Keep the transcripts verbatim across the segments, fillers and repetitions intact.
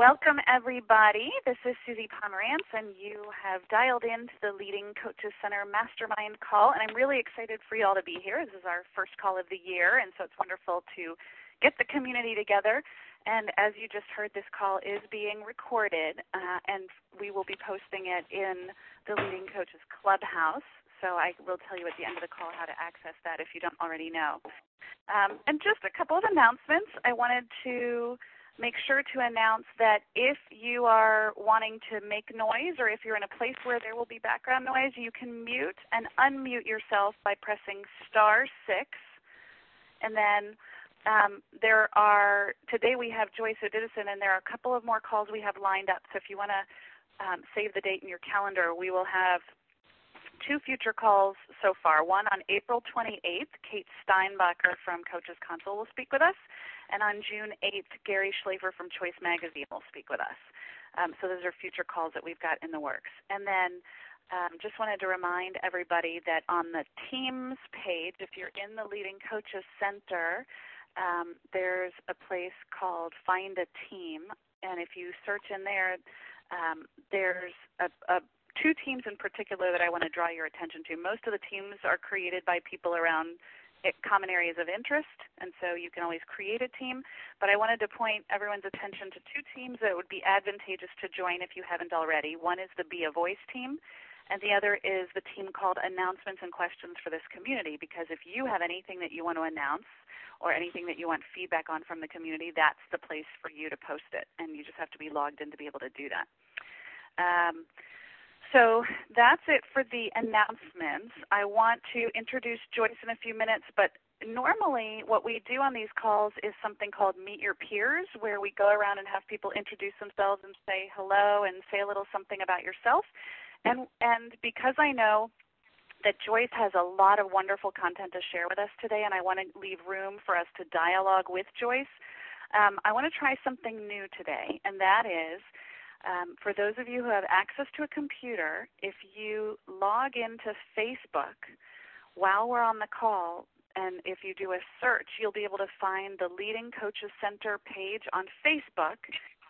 Welcome, everybody. This is Susie Pomerantz, and you have dialed into the Leading Coaches Center Mastermind call, and I'm really excited for you all to be here. This is our first call of the year, and so it's wonderful to get the community together. And as you just heard, this call is being recorded, uh, and we will be posting it in the Leading Coaches Clubhouse. So I will tell you at the end of the call how to access that if you don't already know. Um, and just a couple of announcements. I wanted to make sure to announce that if you are wanting to make noise or if you're in a place where there will be background noise, you can mute and unmute yourself by pressing star six. And then um, there are, today we have Joyce Odidison, and there are a couple of more calls we have lined up. So if you want to um, save the date in your calendar, we will have two future calls so far, one on April twenty-eighth, Kate Steinbacher from Coaches Console will speak with us, and on June eighth, Gary Schlaver from Choice Magazine will speak with us. Um, so those are future calls that we've got in the works. And then um, just wanted to remind everybody that on the Teams page, if you're in the Leading Coaches Center, um, there's a place called Find a Team, and if you search in there, um, there's a, a two teams in particular that I want to draw your attention to. Most of the teams are created by people around common areas of interest, and so you can always create a team. But I wanted to point everyone's attention to two teams that would be advantageous to join if you haven't already. One is the Be a Voice team, and the other is the team called Announcements and Questions for this Community, because if you have anything that you want to announce or anything that you want feedback on from the community, that's the place for you to post it, and you just have to be logged in to be able to do that. Um, So that's it for the announcements. I want to introduce Joyce in a few minutes, but normally what we do on these calls is something called Meet Your Peers, where we go around and have people introduce themselves and say hello and say a little something about yourself. And, and because I know that Joyce has a lot of wonderful content to share with us today, and I want to leave room for us to dialogue with Joyce, um, I want to try something new today, and that is, Um, for those of you who have access to a computer, if you log into Facebook while we're on the call, and if you do a search, you'll be able to find the Leading Coaches Center page on Facebook,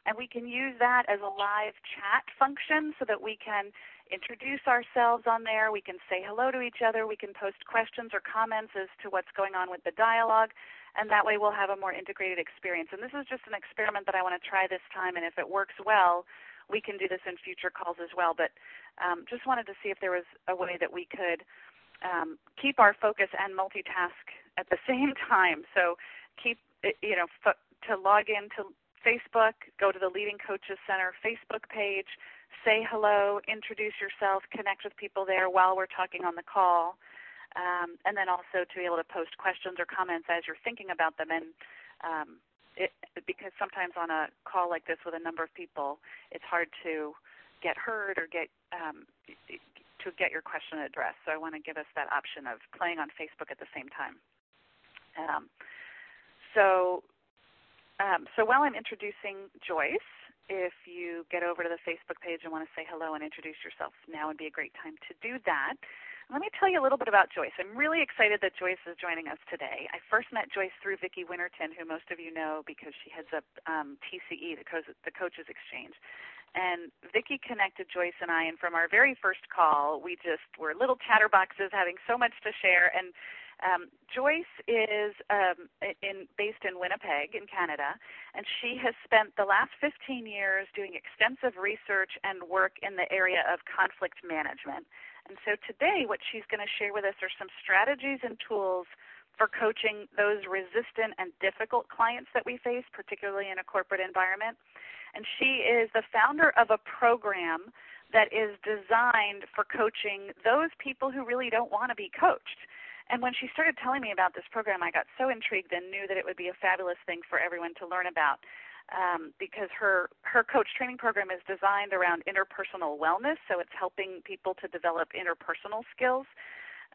and we can use that as a live chat function so that we can introduce ourselves on there, we can say hello to each other, we can post questions or comments as to what's going on with the dialogue, and that way we'll have a more integrated experience. And this is just an experiment that I want to try this time, and if it works well, we can do this in future calls as well. But um, just wanted to see if there was a way that we could um, keep our focus and multitask at the same time. So keep, you know, fo- to log in to Facebook, go to the Leading Coaches Center Facebook page, say hello, introduce yourself, connect with people there while we're talking on the call. Um, and then also to be able to post questions or comments as you're thinking about them. And um, it, because sometimes on a call like this with a number of people, it's hard to get heard or get um, to get your question addressed. So I want to give us that option of playing on Facebook at the same time. Um, so, um, so while I'm introducing Joyce, if you get over to the Facebook page and want to say hello and introduce yourself, now would be a great time to do that. Let me tell you a little bit about Joyce. I'm really excited that Joyce is joining us today. I first met Joyce through Vicky Winterton, who most of you know because she heads up um, T C E, the, Co- the Coaches Exchange. And Vicky connected Joyce and I, and from our very first call, we just were little chatterboxes having so much to share. And um, Joyce is um, in, based in Winnipeg, in Canada, and she has spent the last fifteen years doing extensive research and work in the area of conflict management. And so today what she's going to share with us are some strategies and tools for coaching those resistant and difficult clients that we face, particularly in a corporate environment. And she is the founder of a program that is designed for coaching those people who really don't want to be coached. And when she started telling me about this program, I got so intrigued and knew that it would be a fabulous thing for everyone to learn about. Um, because her, her coach training program is designed around interpersonal wellness, so it's helping people to develop interpersonal skills.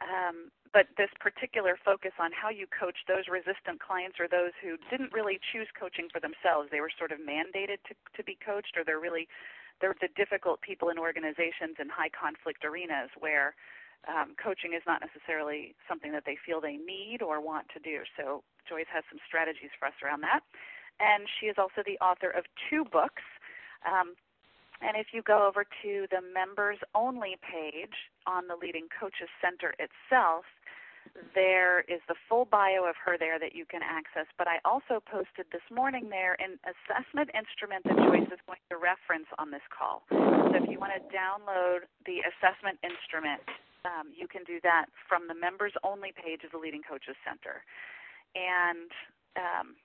Um, but this particular focus on how you coach those resistant clients or those who didn't really choose coaching for themselves. They were sort of mandated to, to be coached, or they're really they're the difficult people in organizations in high conflict arenas where um, coaching is not necessarily something that they feel they need or want to do. So Joyce has some strategies for us around that. And she is also the author of two books. Um, and if you go over to the members only page on the Leading Coaches Center itself, there is the full bio of her there that you can access. But I also posted this morning there an assessment instrument that Joyce is going to reference on this call. So if you want to download the assessment instrument, um, you can do that from the members-only page of the Leading Coaches Center. And um,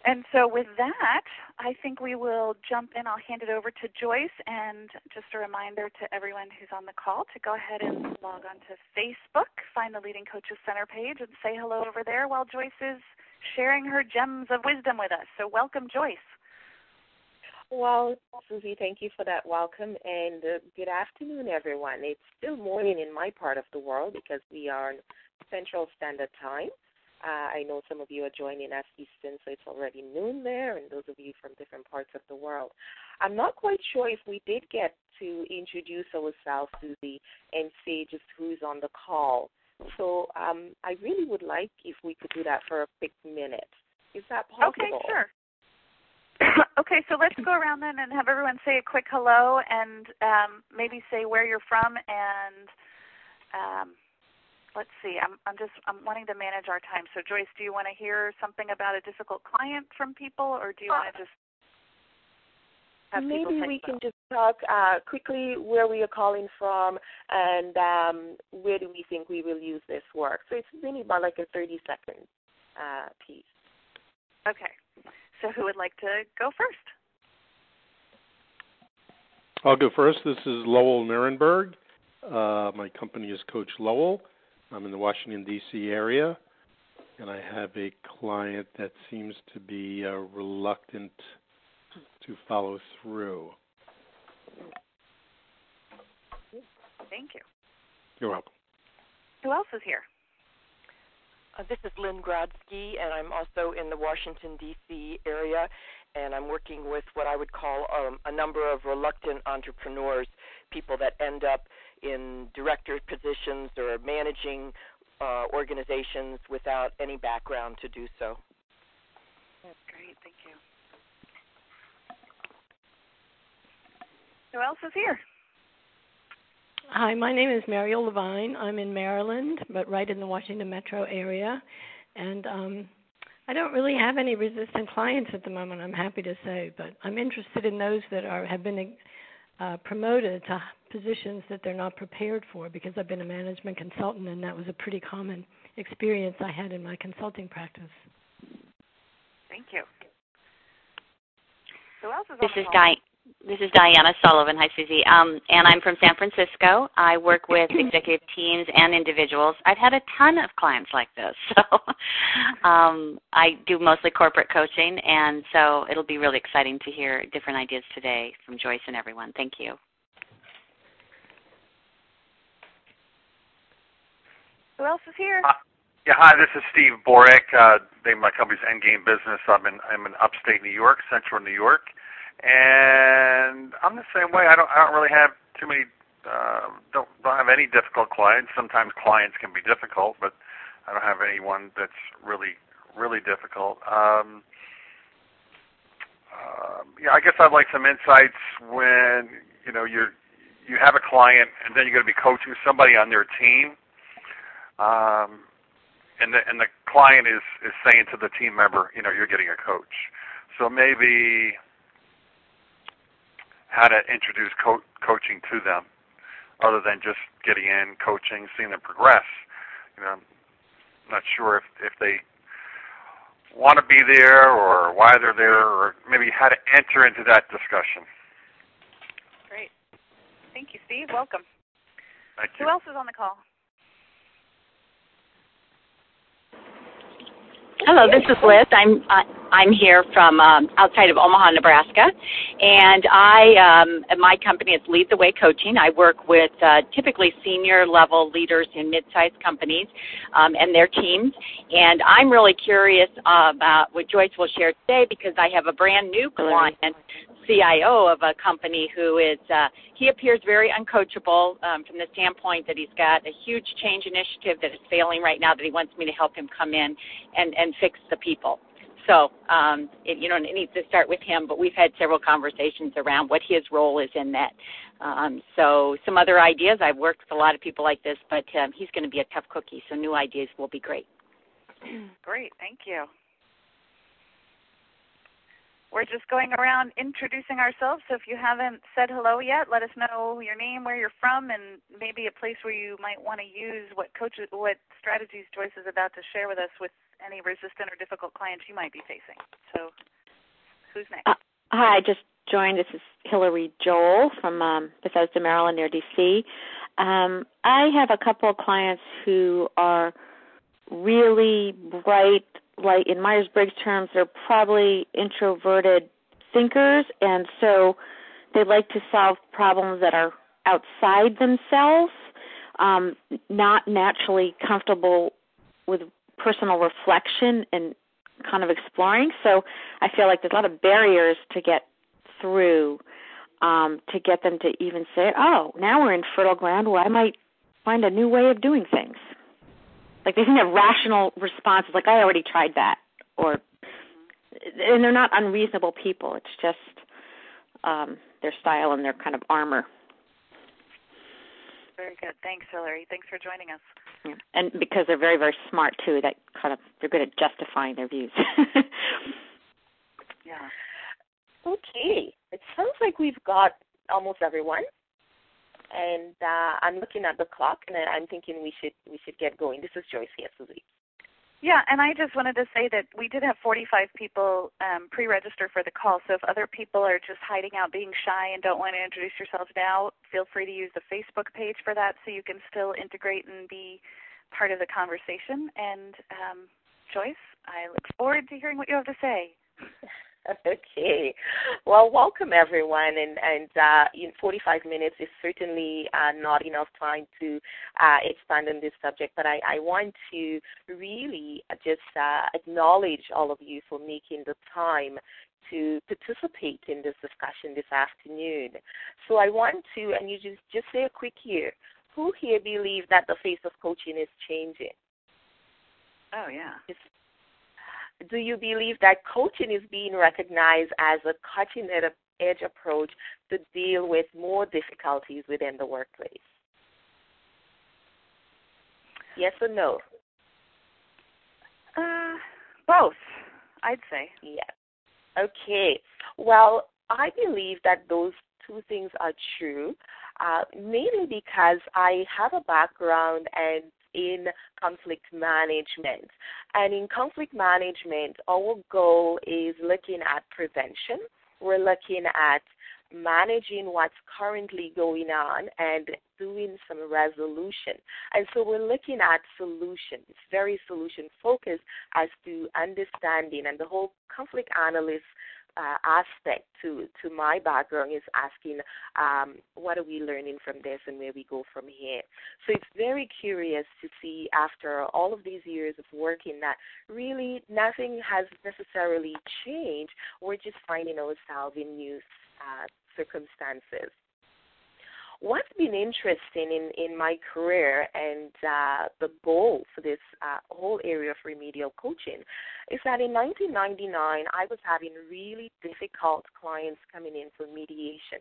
and so with that, I think we will jump in. I'll hand it over to Joyce. And just a reminder to everyone who's on the call to go ahead and log on to Facebook, find the Leading Coaches Center page, and say hello over there while Joyce is sharing her gems of wisdom with us. So welcome, Joyce. Well, Susie, thank you for that welcome, and uh, good afternoon, everyone. It's still morning in my part of the world because we are in Central Standard Time. Uh, I know some of you are joining us Eastern, so it's already noon there, and those of you from different parts of the world. I'm not quite sure if we did get to introduce ourselves, Susie, and say just who's on the call. So um, I really would like if we could do that for a quick minute. Is that possible? Okay, sure. Okay, so let's go around then and have everyone say a quick hello and um, maybe say where you're from and um, – let's see. I'm, I'm just. I'm wanting to manage our time. So, Joyce, do you want to hear something about a difficult client from people, or do you want to just have people maybe we can just talk uh, quickly where we are calling from and um, where do we think we will use this work? So it's really about like a thirty-second uh, piece. Okay. So, who would like to go first? I'll go first. This is Lowell Nirenberg. Uh, my company is Coach Lowell. I'm in the Washington, D C area, and I have a client that seems to be uh, reluctant to follow through. Thank you. You're welcome. Who else is here? Uh, this is Lynn Grodzki, and I'm also in the Washington, D C area, and I'm working with what I would call um, a number of reluctant entrepreneurs, people that end up in director positions or managing uh, organizations without any background to do so. That's great. Thank you. Who else is here? Hi, my name is Mariel Levine. I'm in Maryland, but right in the Washington metro area. And um, I don't really have any resistant clients at the moment, I'm happy to say, but I'm interested in those that are have been uh, promoted to positions that they're not prepared for, because I've been a management consultant, and that was a pretty common experience I had in my consulting practice. Thank you. Who else is this on is Di- This is Diana Sullivan. Hi, Susie. Um, and I'm from San Francisco. I work with executive teams and individuals. I've had a ton of clients like this. So um, I do mostly corporate coaching, and so it'll be really exciting to hear different ideas today from Joyce and everyone. Thank you. Who else is here? Uh, yeah, hi, this is Steve Borick. Uh, name of my company is Endgame Business. I'm in, I'm in upstate New York, central New York. And I'm the same way. I don't I don't really have too many, uh, don't, don't have any difficult clients. Sometimes clients can be difficult, but I don't have anyone that's really, really difficult. Um, uh, yeah, I guess I'd like some insights when, you know, you're, you have a client and then you're going to be coaching somebody on their team. Um, and the, and the client is, is saying to the team member, you know, you're getting a coach. So maybe how to introduce co- coaching to them, other than just getting in, coaching, seeing them progress. You know, I'm not sure if, if they want to be there or why they're there, or maybe how to enter into that discussion. Great. Thank you, Steve. Welcome. Thank you. Who else is on the call? Hello, this is Liz. I'm uh, I'm here from um, outside of Omaha, Nebraska, and I um, at my company is Lead the Way Coaching. I work with uh, typically senior level leaders in mid-sized companies um, and their teams, and I'm really curious about what Joyce will share today because I have a brand new client. C I O of a company who is, uh, he appears very uncoachable um, from the standpoint that he's got a huge change initiative that is failing right now that he wants me to help him come in and, and fix the people. So, um, it, you know, it needs to start with him, but we've had several conversations around what his role is in that. Um, so some other ideas. I've worked with a lot of people like this, but um, he's going to be a tough cookie, so new ideas will be great. Great. Thank you. We're just going around introducing ourselves, so if you haven't said hello yet, let us know your name, where you're from, and maybe a place where you might want to use what coaches, what strategies Joyce is about to share with us with any resistant or difficult clients you might be facing. So who's next? Uh, hi, I just joined. This is Hillary Joel from um, Bethesda, Maryland, near D C. Um, I have a couple of clients who are really bright, like in Myers-Briggs terms, they're probably introverted thinkers, and so they like to solve problems that are outside themselves, um, not naturally comfortable with personal reflection and kind of exploring. So I feel like there's a lot of barriers to get through um, to get them to even say, oh, now we're in fertile ground where I might find a new way of doing things. Like, they think of rational responses, like, I already tried that, or, and they're not unreasonable people. It's just um, their style and their kind of armor. Very good. Thanks, Hillary. Thanks for joining us. Yeah. And because they're very, very smart, too, that kind of, they're good at justifying their views. Yeah. Okay. It sounds like we've got almost everyone. And uh, I'm looking at the clock, and I'm thinking we should we should get going. This is Joyce here, Susie. Yeah, and I just wanted to say that we did have forty-five people um, pre-register for the call, so if other people are just hiding out, being shy, and don't want to introduce yourselves now, feel free to use the Facebook page for that so you can still integrate and be part of the conversation. And, um, Joyce, I look forward to hearing what you have to say. Okay. Well, welcome, everyone. And, and uh, in forty-five minutes is certainly uh, not enough time to uh, expand on this subject, but I, I want to really just uh, acknowledge all of you for making the time to participate in this discussion this afternoon. So I want to, and you just, just say a quick here, who here believes that the face of coaching is changing? Oh, yeah. It's, do you believe that coaching is being recognized as a cutting-edge approach to deal with more difficulties within the workplace? Yes or no? Uh, both, I'd say. Yes. Okay. Well, I believe that those two things are true, uh, mainly because I have a background and in conflict management. And in conflict management, our goal is looking at prevention. We're looking at managing what's currently going on and doing some resolution. And so we're looking at solutions, very solution-focused as to understanding, and the whole conflict analyst Uh, aspect to, to my background is asking um, what are we learning from this and where we go from here. So it's very curious to see after all of these years of working that really nothing has necessarily changed. We're just finding ourselves in new uh, circumstances. What's been interesting in, in my career and uh, the goal for this uh, whole area of remedial coaching is that in nineteen ninety-nine, I was having really difficult clients coming in for mediation.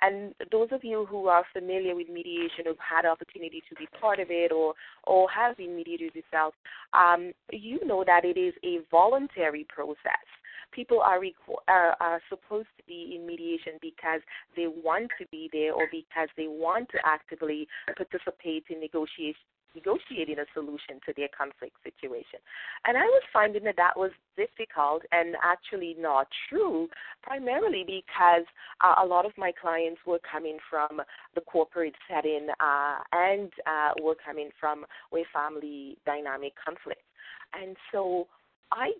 And those of you who are familiar with mediation, who've had opportunity to be part of it or, or have been mediators yourself, um, you know that it is a voluntary process. People are, are are supposed to be in mediation because they want to be there or because they want to actively participate in negotiation, negotiating a solution to their conflict situation. And I was finding that that was difficult and actually not true, primarily because uh, a lot of my clients were coming from the corporate setting uh, and uh, were coming from a family dynamic conflict. And so I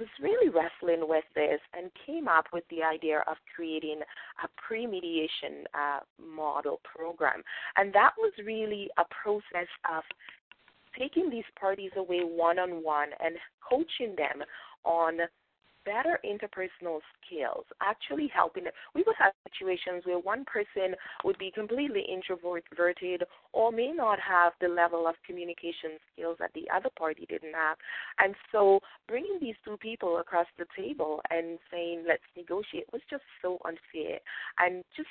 was really wrestling with this and came up with the idea of creating a pre-mediation uh, model program. And that was really a process of taking these parties away one-on-one and coaching them on better interpersonal skills, actually helping them. We would have situations where one person would be completely introverted or may not have the level of communication skills that the other party didn't have. And so bringing these two people across the table and saying, let's negotiate, was just so unfair and just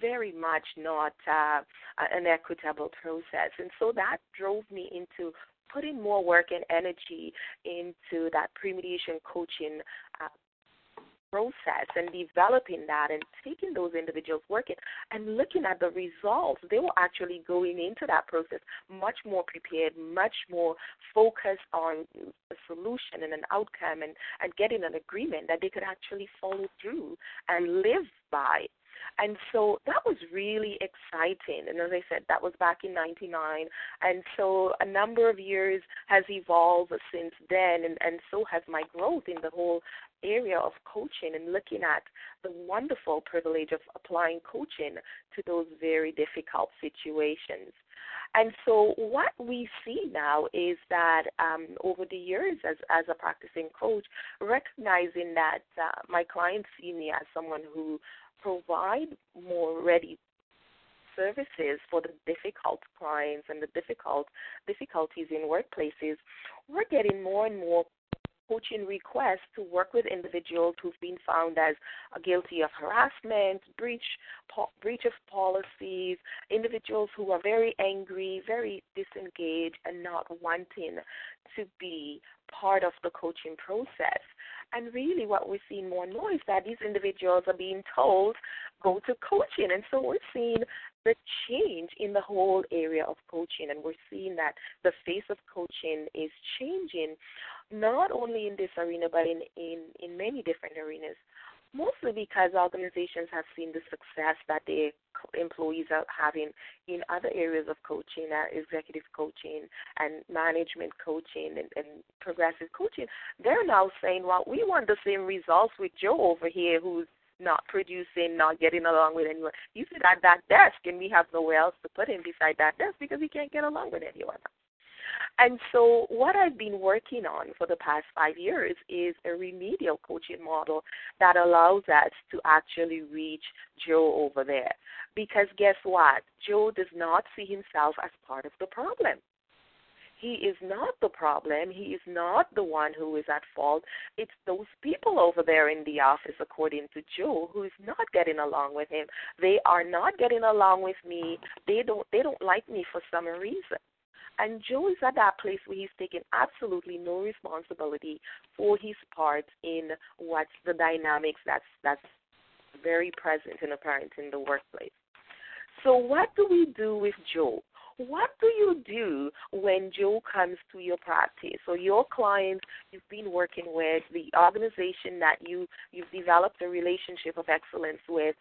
very much not uh, an equitable process. And so that drove me into putting more work and energy into that pre-mediation coaching uh, process and developing that and taking those individuals working and looking at the results. They were actually going into that process much more prepared, much more focused on a solution and an outcome and, and getting an agreement that they could actually follow through and live by. And so that was really exciting. And as I said, that was back in ninety-nine. And so a number of years has evolved since then, and, and so has my growth in the whole area of coaching and looking at the wonderful privilege of applying coaching to those very difficult situations. And so what we see now is that um, over the years as, as a practicing coach, recognizing that uh, my clients see me as someone who provide more ready services for the difficult clients and the difficult difficulties in workplaces, we're getting more and more coaching requests to work with individuals who've been found as guilty of harassment, breach po- breach of policies, individuals who are very angry, very disengaged, and not wanting to be part of the coaching process. And really what we're seeing more and more is that these individuals are being told, go to coaching. And so we're seeing the change in the whole area of coaching, and we're seeing that the face of coaching is changing, not only in this arena but in, in, in many different arenas, mostly because organizations have seen the success that their employees are having in other areas of coaching, uh, executive coaching and management coaching and, and progressive coaching. They're now saying, well, we want the same results with Joe over here who's not producing, not getting along with anyone. You sit at that desk and we have nowhere else to put him beside that desk because he can't get along with anyone else. And so what I've been working on for the past five years is a remedial coaching model that allows us to actually reach Joe over there. Because guess what? Joe does not see himself as part of the problem. He is not the problem. He is not the one who is at fault. It's those people over there in the office, according to Joe, who is not getting along with him. They are not getting along with me. They don't, they don't like me for some reason. And Joe is at that place where he's taking absolutely no responsibility for his part in what's the dynamics that's that's very present and apparent in the workplace. So what do we do with Joe? What do you do when Joe comes to your practice? So your client you've been working with, the organization that you, you've developed a relationship of excellence with,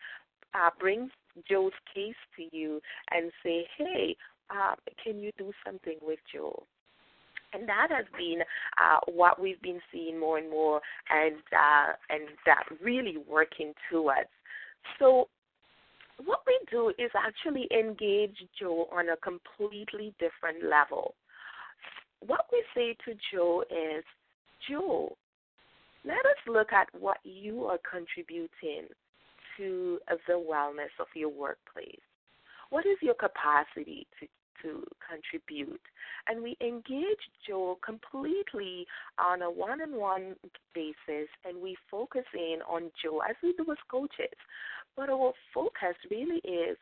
uh, brings Joe's case to you and say, hey, Uh, can you do something with Joe? And that has been uh, what we've been seeing more and more, and uh, and that really working towards. So what we do is actually engage Joe on a completely different level. What we say to Joe is, Joe, let us look at what you are contributing to the wellness of your workplace. What is your capacity to to contribute? And we engage Joe completely on a one-on-one basis, and we focus in on Joe as we do as coaches. But our focus really is,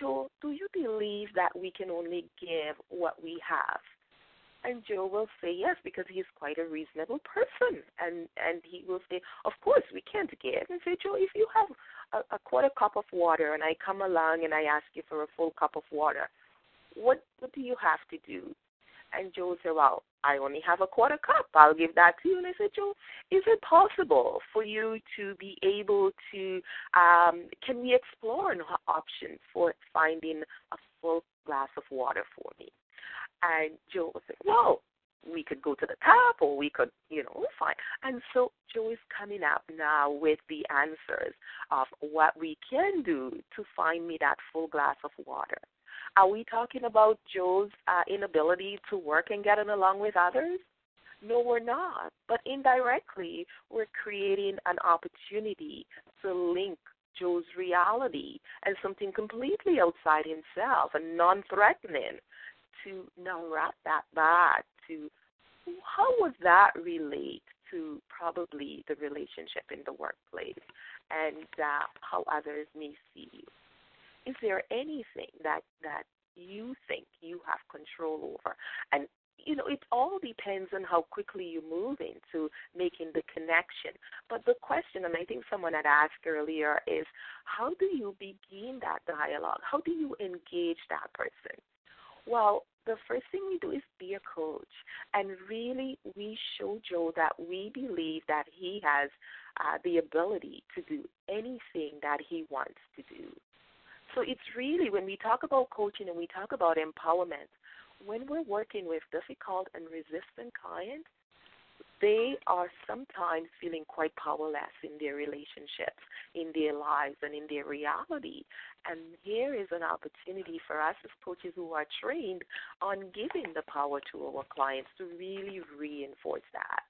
Joe, do you believe that we can only give what we have? And Joe will say yes, because he's quite a reasonable person. And, and he will say, of course, we can't give. And say, Joe, if you have a, a quarter cup of water and I come along and I ask you for a full cup of water, what, what do you have to do? And Joe will say, well, I only have a quarter cup. I'll give that to you. And I said, Joe, is it possible for you to be able to, um, can we explore an option for finding a full glass of water for me? And Joe was like, well, we could go to the tap, or we could, you know, fine. And so Joe is coming up now with the answers of what we can do to find me that full glass of water. Are we talking about Joe's uh, inability to work and getting along with others? No, we're not. But indirectly, we're creating an opportunity to link Joe's reality and something completely outside himself and non-threatening to now wrap that back to how would that relate to probably the relationship in the workplace and uh, how others may see you. Is there anything that, that you think you have control over? And, you know, it all depends on how quickly you move into making the connection. But the question, and I think someone had asked earlier, is how do you begin that dialogue? How do you engage that person? Well, the first thing we do is be a coach. And really, we show Joe that we believe that he has uh, the ability to do anything that he wants to do. So it's really, when we talk about coaching and we talk about empowerment, when we're working with difficult and resistant clients, they are sometimes feeling quite powerless in their relationships, in their lives, and in their reality. And here is an opportunity for us as coaches who are trained on giving the power to our clients to really reinforce that.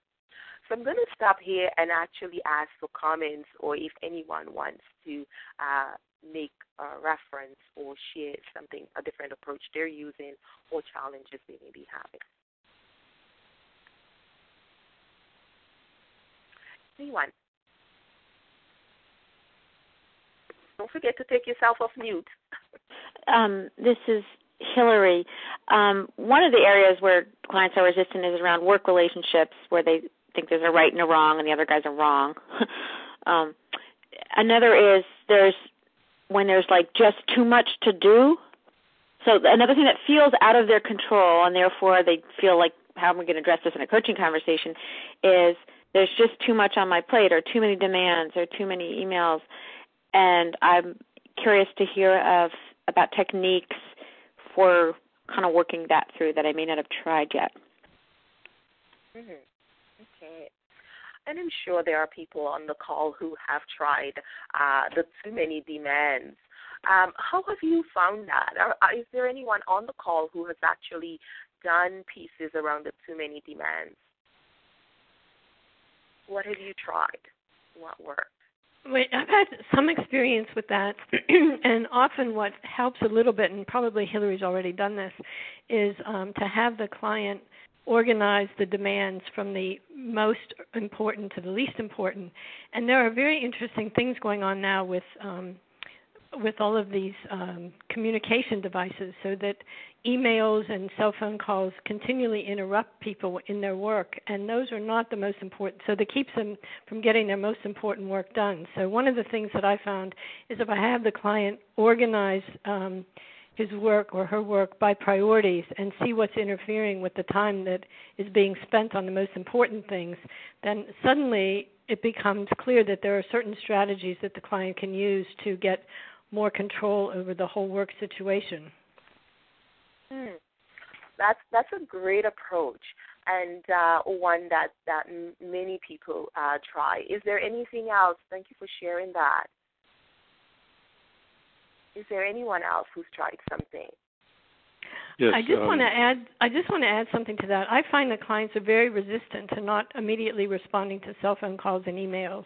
So I'm going to stop here and actually ask for comments or if anyone wants to uh, make a reference or share something, a different approach they're using or challenges they may be having. Anyone? Don't forget to take yourself off mute. um, this is Hillary. Um, one of the areas where clients are resistant is around work relationships where they think there's a right and a wrong and the other guys are wrong. um, another is there's when there's like just too much to do. So another thing that feels out of their control and therefore they feel like how am I going to address this in a coaching conversation is there's just too much on my plate or too many demands or too many emails. And I'm curious to hear of about techniques for kind of working that through that I may not have tried yet. Mm-hmm. Okay. And I'm sure there are people on the call who have tried uh, the too many demands. Um, how have you found that? Are, is there anyone on the call who has actually done pieces around the too many demands? What have you tried? What worked? Wait, I've had some experience with that, and often what helps a little bit, and probably Hillary's already done this, is um, to have the client organize the demands from the most important to the least important. And there are very interesting things going on now with um, with all of these um, communication devices so that emails and cell phone calls continually interrupt people in their work, and those are not the most important. So that keeps them from getting their most important work done. So one of the things that I found is if I have the client organize um, his work or her work by priorities and see what's interfering with the time that is being spent on the most important things, then suddenly it becomes clear that there are certain strategies that the client can use to get more control over the whole work situation. Hmm. That's that's a great approach and uh, one that, that many people uh, try. Is there anything else? Thank you for sharing that. Is there anyone else who's tried something? Yes, I just um, want to add. I just want to add something to that. I find that clients are very resistant to not immediately responding to cell phone calls and emails,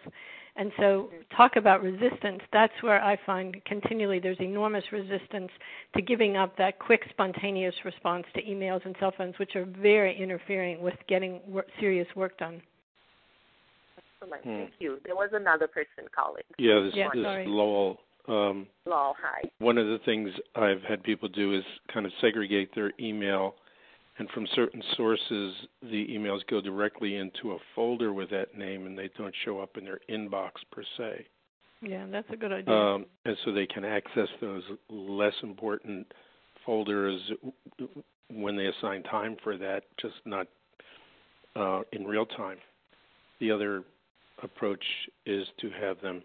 and so talk about resistance. That's where I find continually there's enormous resistance to giving up that quick, spontaneous response to emails and cell phones, which are very interfering with getting work, serious work done. Excellent. Hmm. Thank you. There was another person calling. Yeah, this, yeah, this is Lowell. Um, Lol, hi. One of the things I've had people do is kind of segregate their email, and from certain sources, the emails go directly into a folder with that name, and they don't show up in their inbox per se. Yeah, that's a good idea. Um, and so they can access those less important folders when they assign time for that, just not uh, in real time. The other approach is to have them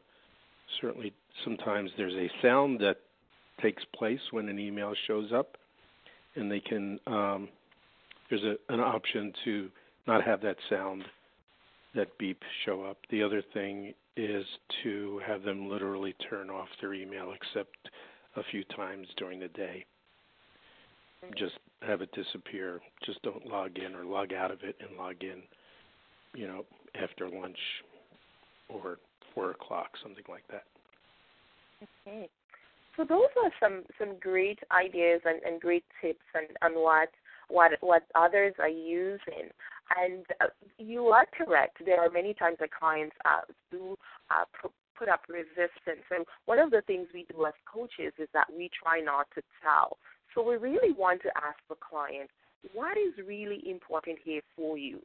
certainly sometimes there's a sound that takes place when an email shows up, and they can um, there's a, an option to not have that sound, that beep, show up. The other thing is to have them literally turn off their email except a few times during the day. just have it disappear. Just don't log in or log out of it and log in, you know, after lunch or four o'clock, something like that. Okay. So those are some, some great ideas and, and great tips on, on what, what what others are using. And uh, you are correct. There are many times that clients uh, do uh, pro- put up resistance. And one of the things we do as coaches is that we try not to tell. So we really want to ask the client, what is really important here for you?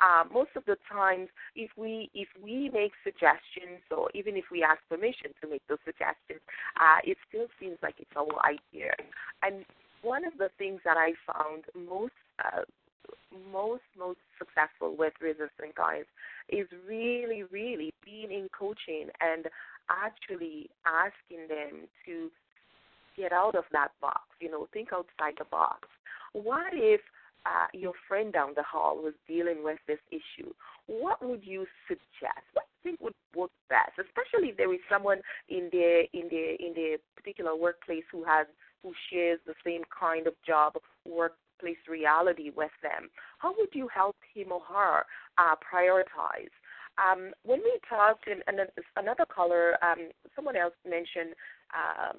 Uh, most of the times, if we if we make suggestions, or even if we ask permission to make those suggestions, uh, it still seems like it's our idea. And one of the things that I found most uh, most most successful with resistant clients is really really being in coaching and actually asking them to get out of that box. You know, think outside the box. What if Uh, your friend down the hall was dealing with this issue? What would you suggest? What do you think would work best, especially if there is someone in their in their in their particular workplace who has who shares the same kind of job workplace reality with them? How would you help him or her uh, prioritize? Um, when we talked, and another caller, um, someone else mentioned. Um,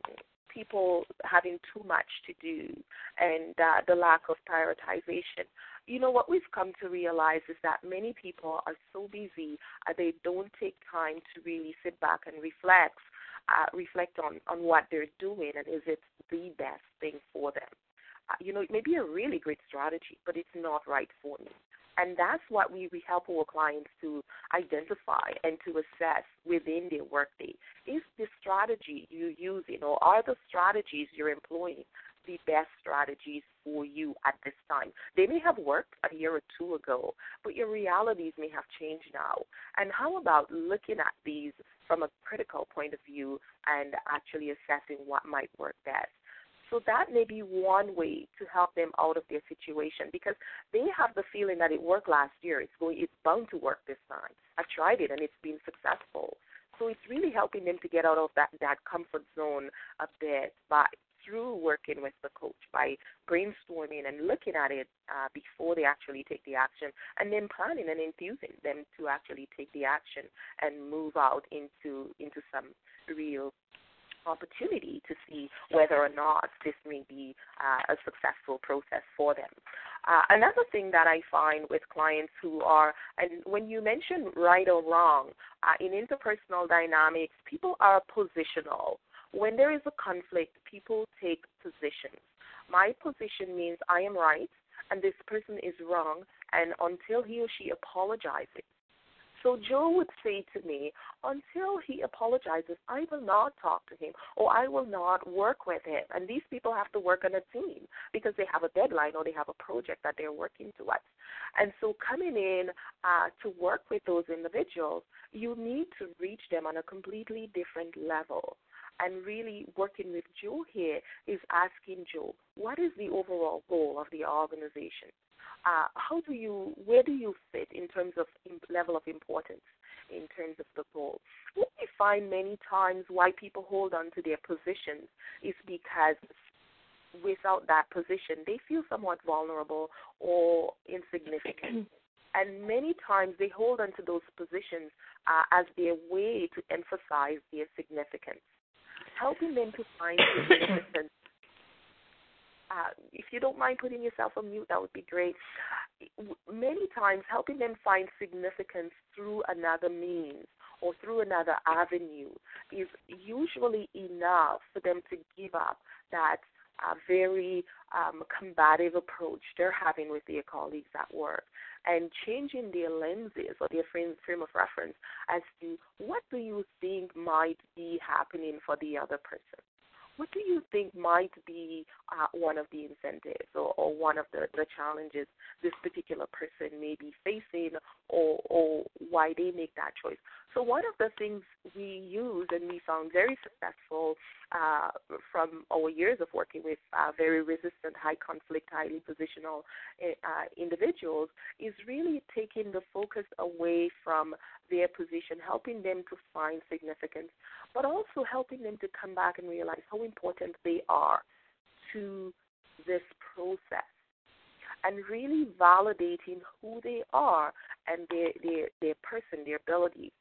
people having too much to do and uh, the lack of prioritization. You know, what we've come to realize is that many people are so busy, uh, they don't take time to really sit back and reflect, uh, reflect on, on what they're doing and is it the best thing for them. Uh, you know, it may be a really great strategy, but it's not right for me. And that's what we, we help our clients to identify and to assess within their workday. Is the strategy you're using, or are the strategies you're employing, the best strategies for you at this time? They may have worked a year or two ago, but your realities may have changed now. And how about looking at these from a critical point of view and actually assessing what might work best? So that may be one way to help them out of their situation, because they have the feeling that it worked last year. It's going, it's bound to work this time. I've tried it, and it's been successful. So it's really helping them to get out of that, that comfort zone a bit by, through working with the coach, by brainstorming and looking at it uh, before they actually take the action, and then planning and infusing them to actually take the action and move out into into some real opportunity to see whether or not this may be uh, a successful process for them. Uh, another thing that I find with clients who are, and when you mention right or wrong, uh, in interpersonal dynamics, people are positional. When there is a conflict, people take positions. My position means I am right and this person is wrong, and until he or she apologizes. So Joe would say to me, until he apologizes, I will not talk to him, or I will not work with him. And these people have to work on a team because they have a deadline or they have a project that they're working towards. And so coming in uh, to work with those individuals, you need to reach them on a completely different level. And really working with Joe here is asking Joe, what is the overall goal of the organization? Uh, how do you, where do you fit in terms of level of importance, in terms of the goal? What we find many times why people hold on to their positions is because without that position, they feel somewhat vulnerable or insignificant. And many times they hold on to those positions uh, as their way to emphasize their significance. Helping them to find significance. Uh, if you don't mind putting yourself on mute, that would be great. Many times helping them find significance through another means or through another avenue is usually enough for them to give up that uh, very um, combative approach they're having with their colleagues at work, and changing their lenses or their frame, frame of reference as to what do you think might be happening for the other person. What do you think might be uh, one of the incentives or, or one of the, the challenges this particular person may be facing, or, or why they make that choice? So one of the things we use and we found very successful uh, from our years of working with uh, very resistant, high conflict, highly positional uh, individuals is really taking the focus away from their position, helping them to find significance, but also helping them to come back and realize how important they are to this process and really validating who they are and their their, their person, their abilities.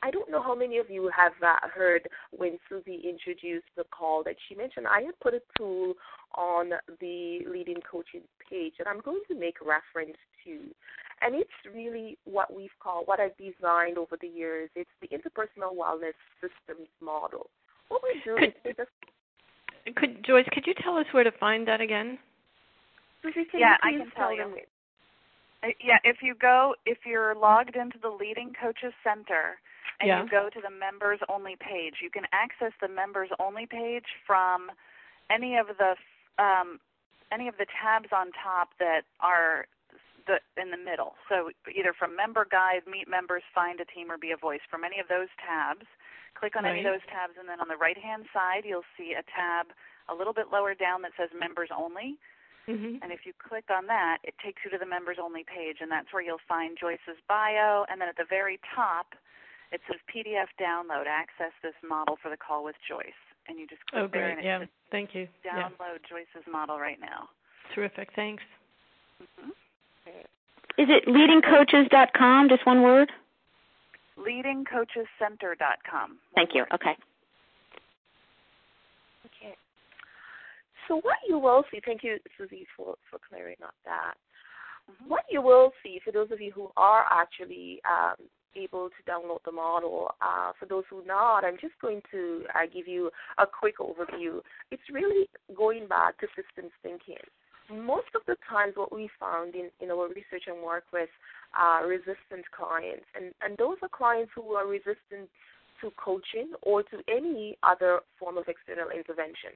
I don't know how many of you have uh, heard when Susie introduced the call that she mentioned I had put a tool on the Leading Coaches page that I'm going to make reference to. And it's really what we've called, what I've designed over the years, it's the Interpersonal Wellness Systems Model. What we do is we just... Could, Joyce, could you tell us where to find that again? Susie, can yeah, you I can tell, tell you. Them? Yeah, if you go, if you're logged into the Leading Coaches Center... And yeah. you go to the members-only page. You can access the members-only page from any of the um, any of the tabs on top that are the, in the middle. So either from Member Guide, Meet Members, Find a Team, or Be a Voice. From any of those tabs, click on right. any of those tabs, and then on the right-hand side, you'll see a tab a little bit lower down that says Members Only. Mm-hmm. And if you click on that, it takes you to the members-only page, and that's where you'll find Joyce's bio. And then at the very top, it says P D F download, access this model for the call with Joyce. And you just click oh, there. Oh, great. Yeah. Thank you. Download yeah. Joyce's model right now. Terrific. Thanks. Mm-hmm. Is it leading coaches dot com, just one word? leading coaches center dot com. Thank you. Word. Okay. Okay. So what you will see, thank you, Susie, for, for clearing up that. Mm-hmm. What you will see, for those of you who are actually um, able to download the model. Uh, for those who not, I'm just going to uh, give you a quick overview. It's really going back to systems thinking. Most of the times what we found in, in our research and work with uh, resistant clients, and, and those are clients who are resistant to coaching or to any other form of external intervention.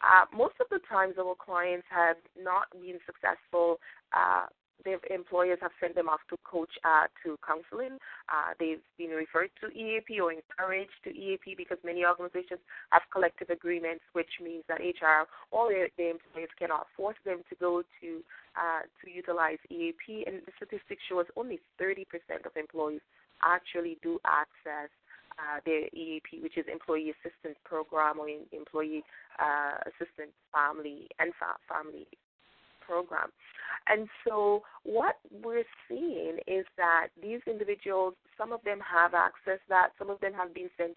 Uh, most of the times our clients have not been successful. uh, Their employers have sent them off to coach uh, to counseling. Uh, they've been referred to E A P or encouraged to E A P because many organizations have collective agreements, which means that H R or their, their employers cannot force them to go to uh, to utilize E A P. And the statistics show us only thirty percent of employees actually do access uh, their E A P, which is Employee Assistance Program or Employee uh, Assistance Family and fa- Family. Program. And so what we're seeing is that these individuals, some of them have access to that, some of them have been sent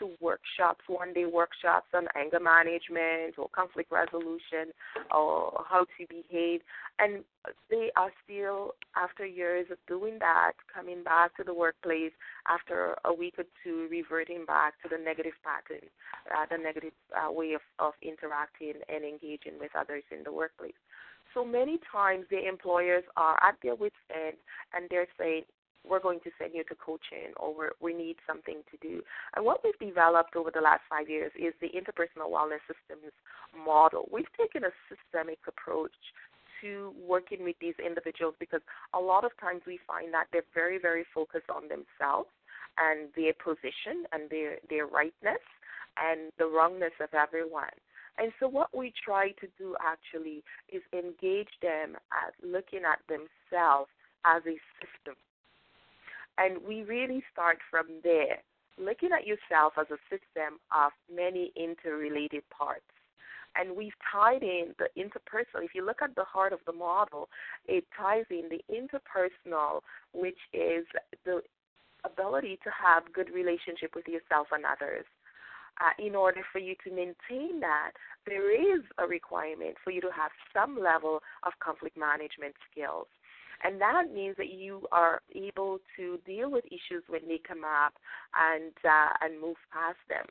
to workshops, one-day workshops on anger management or conflict resolution or how to behave. And they are still, after years of doing that, coming back to the workplace after a week or two, reverting back to the negative pattern, uh, the negative uh, way of, of interacting and engaging with others in the workplace. So many times the employers are at their wits' end and they're saying, we're going to send you to coaching or we're, we need something to do. And what we've developed over the last five years is the Interpersonal Wellness Systems Model. We've taken a systemic approach to working with these individuals because a lot of times we find that they're very, very focused on themselves and their position and their, their rightness and the wrongness of everyone. And so what we try to do actually is engage them at looking at themselves as a system. And we really start from there, looking at yourself as a system of many interrelated parts. And we've tied in the interpersonal. If you look at the heart of the model, it ties in the interpersonal, which is the ability to have good relationship with yourself and others. Uh, in order for you to maintain that, there is a requirement for you to have some level of conflict management skills. And that means that you are able to deal with issues when they come up and, uh, and move past them.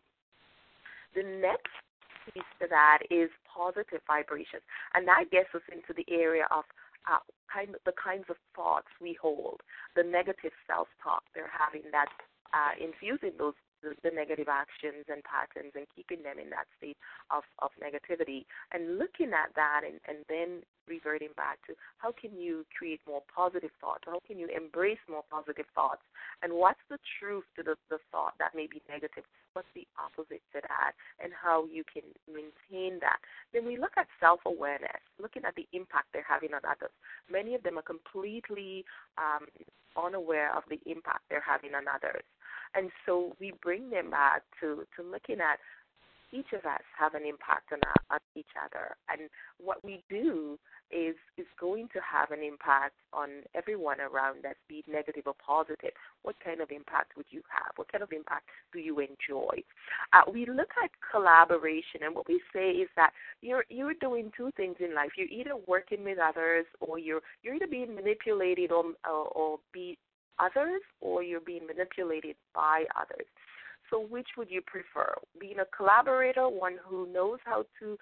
The next piece to that is positive vibrations, and that gets us into the area of Uh, kind of the kinds of thoughts we hold, the negative self-talk they're having that uh, infusing those the, the negative actions and patterns and keeping them in that state of, of negativity and looking at that and, and then reverting back to how can you create more positive thoughts, how can you embrace more positive thoughts, and what's the truth to the, the thought that may be negative, what's the opposite to that, and how you can maintain that. Then we look at self-awareness, looking at the impact they're having on others. Many of them are completely um, unaware of the impact they're having on others. And so we bring them back to, to looking at each of us have an impact on, our, on each other. And what we do is is going to have an impact on everyone around us, be it negative or positive. What kind of impact would you have? What kind of impact do you enjoy? Uh, we look at collaboration, and what we say is that you're you're doing two things in life. You're either working with others, or you're you're either being manipulated or or, or be others, or you're being manipulated by others. So which would you prefer? Being a collaborator, one who knows how to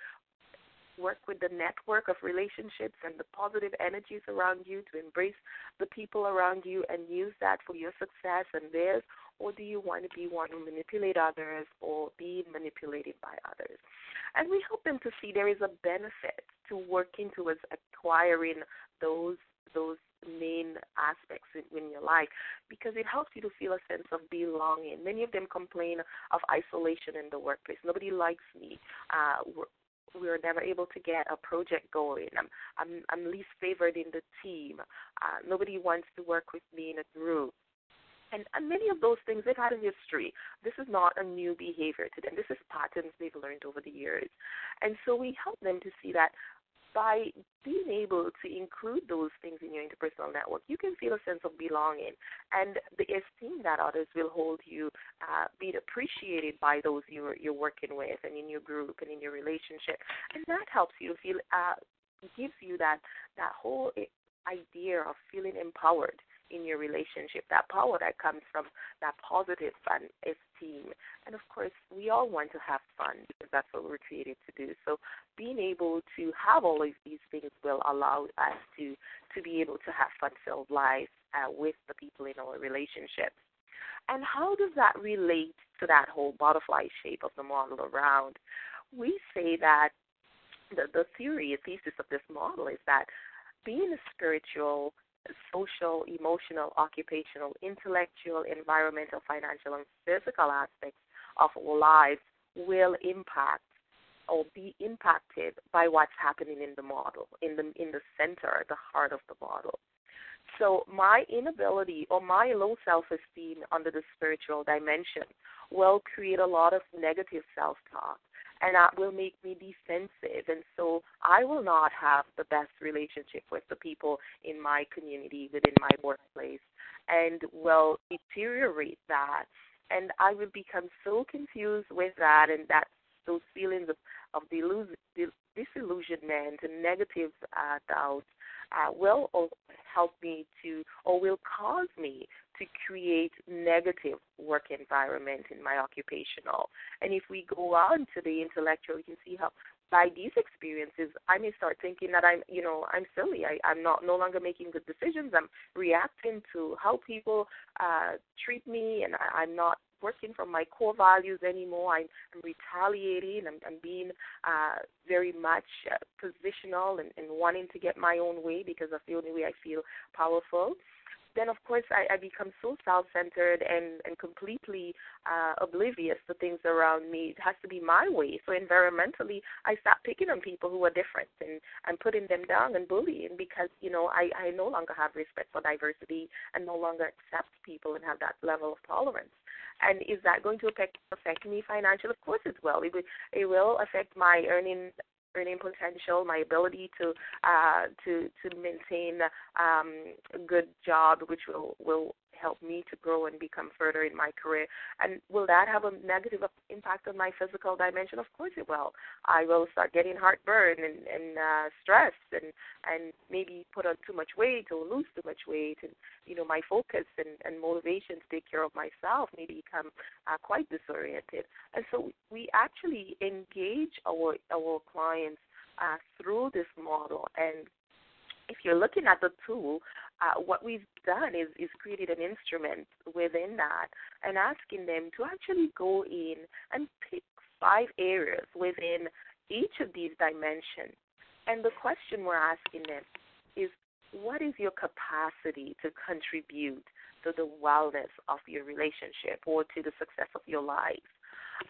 work with the network of relationships and the positive energies around you to embrace the people around you and use that for your success and theirs, or do you want to be one who manipulates others or be manipulated by others? And we help them to see there is a benefit to working towards acquiring those those main aspects in your life, because it helps you to feel a sense of belonging. Many of them complain of isolation in the workplace. Nobody likes me. Uh, we're, we're never able to get a project going. I'm I'm, I'm least favored in the team. Uh, nobody wants to work with me in a group. And, and many of those things they've had in history. This is not a new behavior to them. This is patterns they've learned over the years. And so we help them to see that by being able to include those things in your interpersonal network, you can feel a sense of belonging, and the esteem that others will hold you, uh, being appreciated by those you're, you're working with and in your group and in your relationship. And that helps you to feel, uh, gives you that, that whole idea of feeling empowered in your relationship, that power that comes from that positive and esteem. And, of course, we all want to have fun because that's what we're created to do. So being able to have all of these things will allow us to, to be able to have fun-filled lives uh, with the people in our relationships. And how does that relate to that whole butterfly shape of the model around? We say that the, the theory, the thesis of this model is that being a spiritual, social, emotional, occupational, intellectual, environmental, financial, and physical aspects of our lives will impact or be impacted by what's happening in the model, in the in the center, the heart of the model. So my inability or my low self-esteem under the spiritual dimension will create a lot of negative self-talk, and that will make me defensive. And so I will not have the best relationship with the people in my community, within my workplace, and will deteriorate that. And I will become so confused with that, and that those feelings of, of delus- disillusionment and negative uh, doubt uh, will help me to, or will cause me to create negative work environment in my occupational. And if we go on to the intellectual, you can see how by these experiences, I may start thinking that I'm, you know, I'm silly. I, I'm not no longer making good decisions. I'm reacting to how people uh, treat me, and I, I'm not working from my core values anymore. I'm, I'm retaliating. I'm, I'm being uh, very much uh, positional and, and wanting to get my own way because that's the only way I feel powerful. Then, of course, I, I become so self-centered and, and completely uh, oblivious to things around me. It has to be my way. So environmentally, I start picking on people who are different and, and putting them down and bullying because, you know, I, I no longer have respect for diversity and no longer accept people and have that level of tolerance. And is that going to affect, affect me financially? Of course it will. It will, it will affect my earning earning potential, my ability to uh, to to maintain um, a good job, which will, will help me to grow and become further in my career. And will that have a negative impact on my physical dimension? Of course it will. I will start getting heartburn and, and uh, stress and, and maybe put on too much weight or lose too much weight. And, you know, my focus and, and motivation to take care of myself may become uh, quite disoriented. And so we actually engage our, our clients uh, through this model. And if you're looking at the tool, uh, what we've done is, is created an instrument within that and asking them to actually go in and pick five areas within each of these dimensions. And the question we're asking them is, what is your capacity to contribute to the wellness of your relationship or to the success of your life?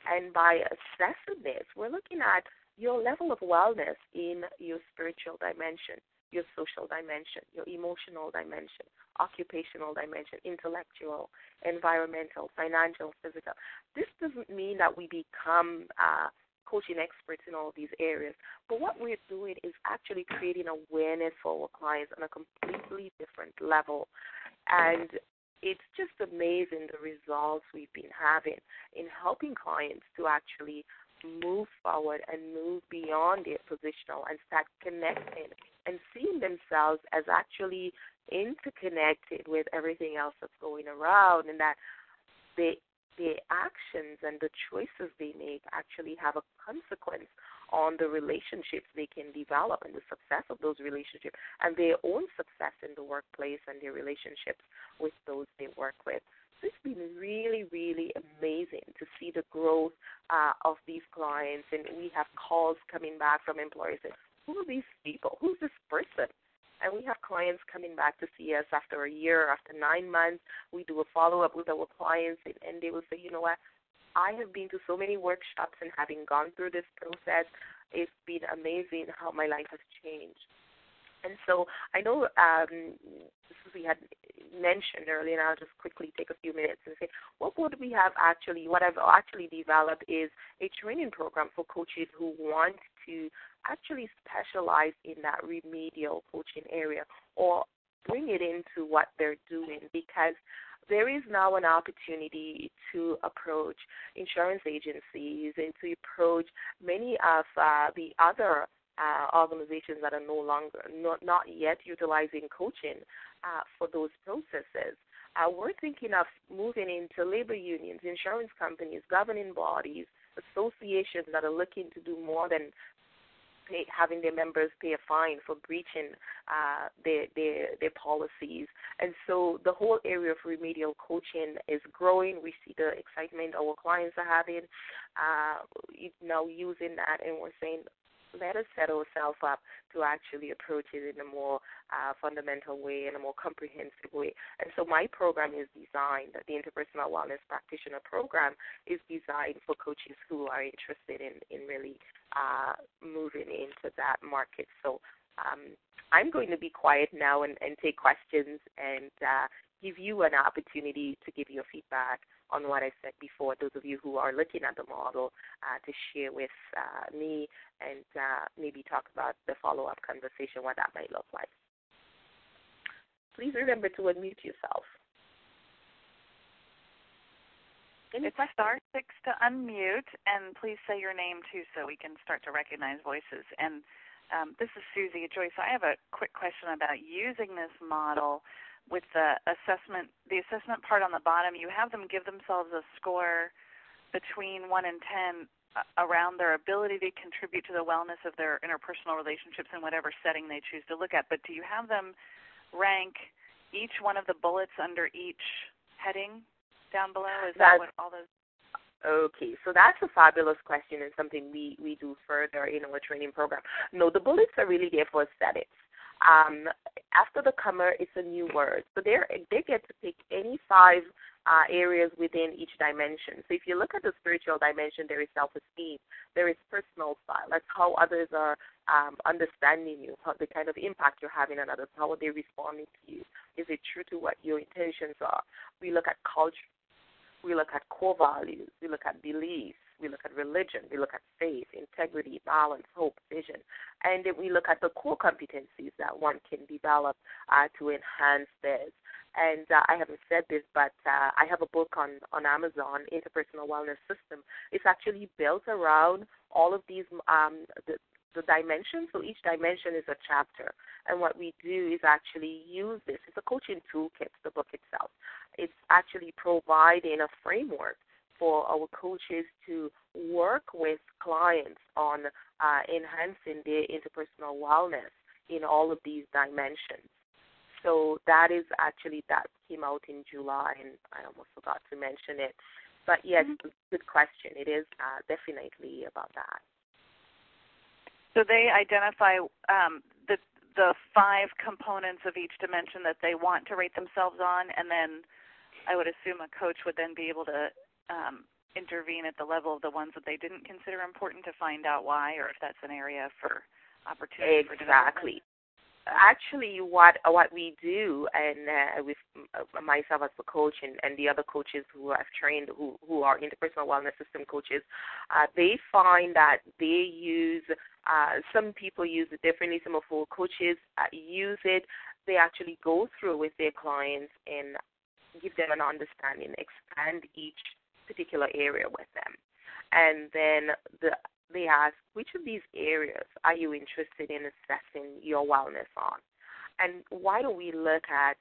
And by assessing this, we're looking at your level of wellness in your spiritual dimension, your social dimension, your emotional dimension, occupational dimension, intellectual, environmental, financial, physical. This doesn't mean that we become uh, coaching experts in all these areas. But what we're doing is actually creating awareness for our clients on a completely different level. And it's just amazing the results we've been having in helping clients to actually move forward and move beyond their positional and start connecting and seeing themselves as actually interconnected with everything else that's going around, and that they their actions and the choices they make actually have a consequence on the relationships they can develop and the success of those relationships and their own success in the workplace and their relationships with those they work with. So it's been really, really amazing to see the growth uh, of these clients, and we have calls coming back from employers saying, who are these people? Who's this person? And we have clients coming back to see us after a year, after nine months. We do a follow-up with our clients, and, and they will say, you know what, I have been to so many workshops, and having gone through this process, it's been amazing how my life has changed. And so I know um, Susie had mentioned earlier, and I'll just quickly take a few minutes and say, what would we have actually, what I've actually developed is a training program for coaches who want to actually specialize in that remedial coaching area or bring it into what they're doing, because there is now an opportunity to approach insurance agencies and to approach many of uh, the other Uh, organizations that are no longer, not, not yet utilizing coaching uh, for those processes. Uh, we're thinking of moving into labor unions, insurance companies, governing bodies, associations that are looking to do more than pay, having their members pay a fine for breaching uh, their, their, their policies. And so the whole area of remedial coaching is growing. We see the excitement our clients are having uh, now using that, and we're saying, let us set ourselves up to actually approach it in a more uh, fundamental way, in a more comprehensive way. And so my program is designed, the Interpersonal Wellness Practitioner Program is designed for coaches who are interested in, in really uh, moving into that market. So um, I'm going to be quiet now and, and take questions and uh, give you an opportunity to give your feedback on what I said before, those of you who are looking at the model, uh, to share with uh, me and uh, maybe talk about the follow-up conversation, what that might look like. Please remember to unmute yourself. Any questions? Star six to unmute, and please say your name too so we can start to recognize voices. And um, this is Susie Joyce. I have a quick question about using this model. With the assessment, the assessment part on the bottom, you have them give themselves a score between one and ten around their ability to contribute to the wellness of their interpersonal relationships in whatever setting they choose to look at. But do you have them rank each one of the bullets under each heading down below? Is that what all those? Okay, so that's a fabulous question and something we, we do further in our training program. No, the bullets are really there for aesthetics. Um, after the comer, it's a new word. So they get to pick any five uh, areas within each dimension. So if you look at the spiritual dimension, there is self-esteem. There is personal style. That's how others are um, understanding you, how the kind of impact you're having on others, how are they responding to you. Is it true to what your intentions are? We look at culture. We look at core values. We look at beliefs. We look at religion, we look at faith, integrity, balance, hope, vision. And then we look at the core competencies that one can develop uh, to enhance this. And uh, I haven't said this, but uh, I have a book on, on Amazon, Interpersonal Wellness System. It's actually built around all of these um, the, the dimensions. So each dimension is a chapter. And what we do is actually use this. It's a coaching toolkit, the book itself. It's actually providing a framework for our coaches to work with clients on uh, enhancing their interpersonal wellness in all of these dimensions. So that is actually, that came out in July, and I almost forgot to mention it. But yes, mm-hmm. Good question. It is uh, definitely about that. So they identify um, the, the five components of each dimension that they want to rate themselves on, and then I would assume a coach would then be able to Um, intervene at the level of the ones that they didn't consider important to find out why, or if that's an area for opportunity. Exactly. actually what what we do, and uh, with myself as the coach and, and the other coaches who I've trained who, who are interpersonal wellness system coaches, uh, they find that they use, uh, some people use it differently, some of our coaches uh, use it. They actually go through with their clients and give them an understanding, expand each particular area with them. And then the they ask, which of these areas are you interested in assessing your wellness on? And why don't we look at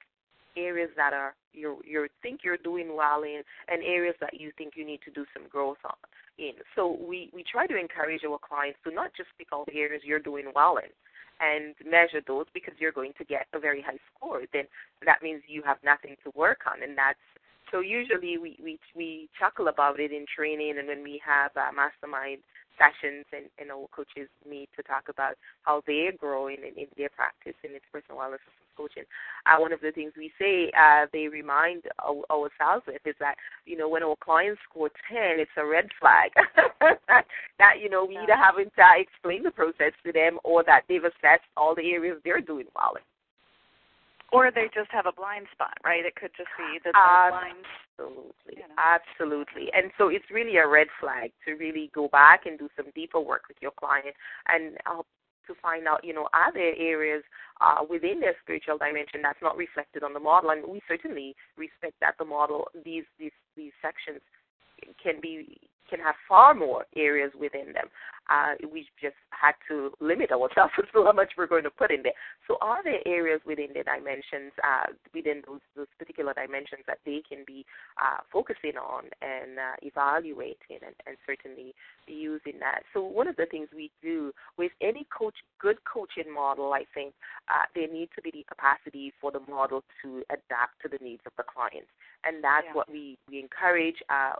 areas that are you you think you're doing well in and areas that you think you need to do some growth on in? So we, we try to encourage our clients to not just pick all the areas you're doing well in and measure those, because you're going to get a very high score. Then that means you have nothing to work on, and that's so usually we, we, we chuckle about it in training, and when we have uh, mastermind sessions and, and our coaches meet to talk about how they're growing in, in their practice in interpersonal wellness coaching. Uh, one of the things we say, uh, they remind our, ourselves with is that, you know, when our clients score ten, it's a red flag. That, you know, we either haven't uh, explained the process to them, or that they've assessed all the areas they're doing well in. Or they just have a blind spot, right? It could just be that they're blind. Absolutely, you know. Absolutely. And so it's really a red flag to really go back and do some deeper work with your client and help to find out, you know, are there areas uh, within their spiritual dimension that's not reflected on the model? And we certainly respect that the model, these these, these sections can be can have far more areas within them. Uh, we just had to limit ourselves to how much we're going to put in there. So are there areas within the dimensions, uh, within those, those particular dimensions that they can be uh, focusing on and uh, evaluating and, and certainly using that? So one of the things we do with any coach, good coaching model, I think, uh, there needs to be the capacity for the model to adapt to the needs of the clients. And that's yeah. what we, we encourage uh,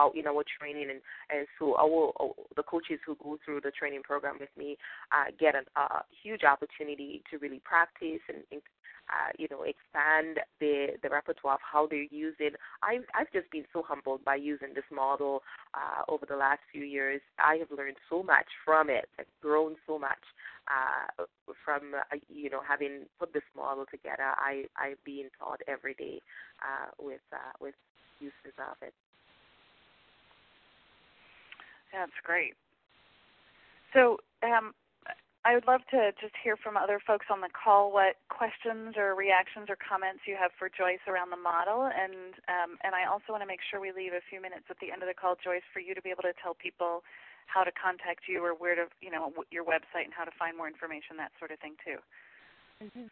out in our training. And, and so our, our, the coaches who go through the training program with me uh, get a uh, huge opportunity to really practice and, and uh, you know, expand the, the repertoire of how they're using. I've, I've just been so humbled by using this model uh, over the last few years. I have learned so much from it. I've grown so much uh, from, uh, you know, having put this model together. I, I've been taught every day uh, with, uh, with uses of it. That's great. So um, I would love to just hear from other folks on the call what questions or reactions or comments you have for Joyce around the model. And um, and I also want to make sure we leave a few minutes at the end of the call, Joyce, for you to be able to tell people how to contact you or where to, you know, your website and how to find more information, that sort of thing, too. Mm-hmm.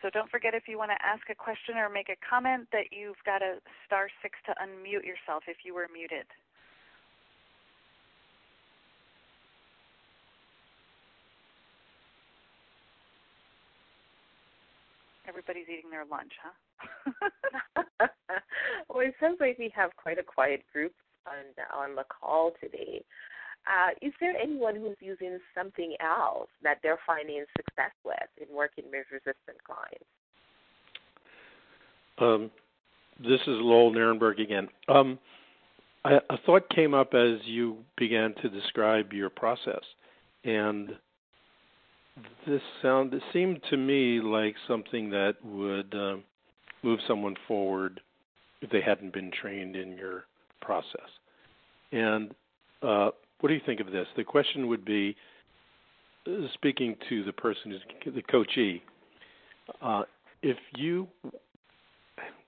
So don't forget, if you want to ask a question or make a comment, that you've got a star six to unmute yourself if you were muted. Everybody's eating their lunch, huh? Well, it sounds like we have quite a quiet group on on the call today. Uh, is there anyone who's using something else that they're finding success with in working with resistant clients? Um, this is Lowell Nierenberg again. Um, I, a thought came up as you began to describe your process, and this sound it seemed to me like something that would uh, move someone forward if they hadn't been trained in your process. And uh, what do you think of this? The question would be, uh, speaking to the person, who's the coachee, uh, if you,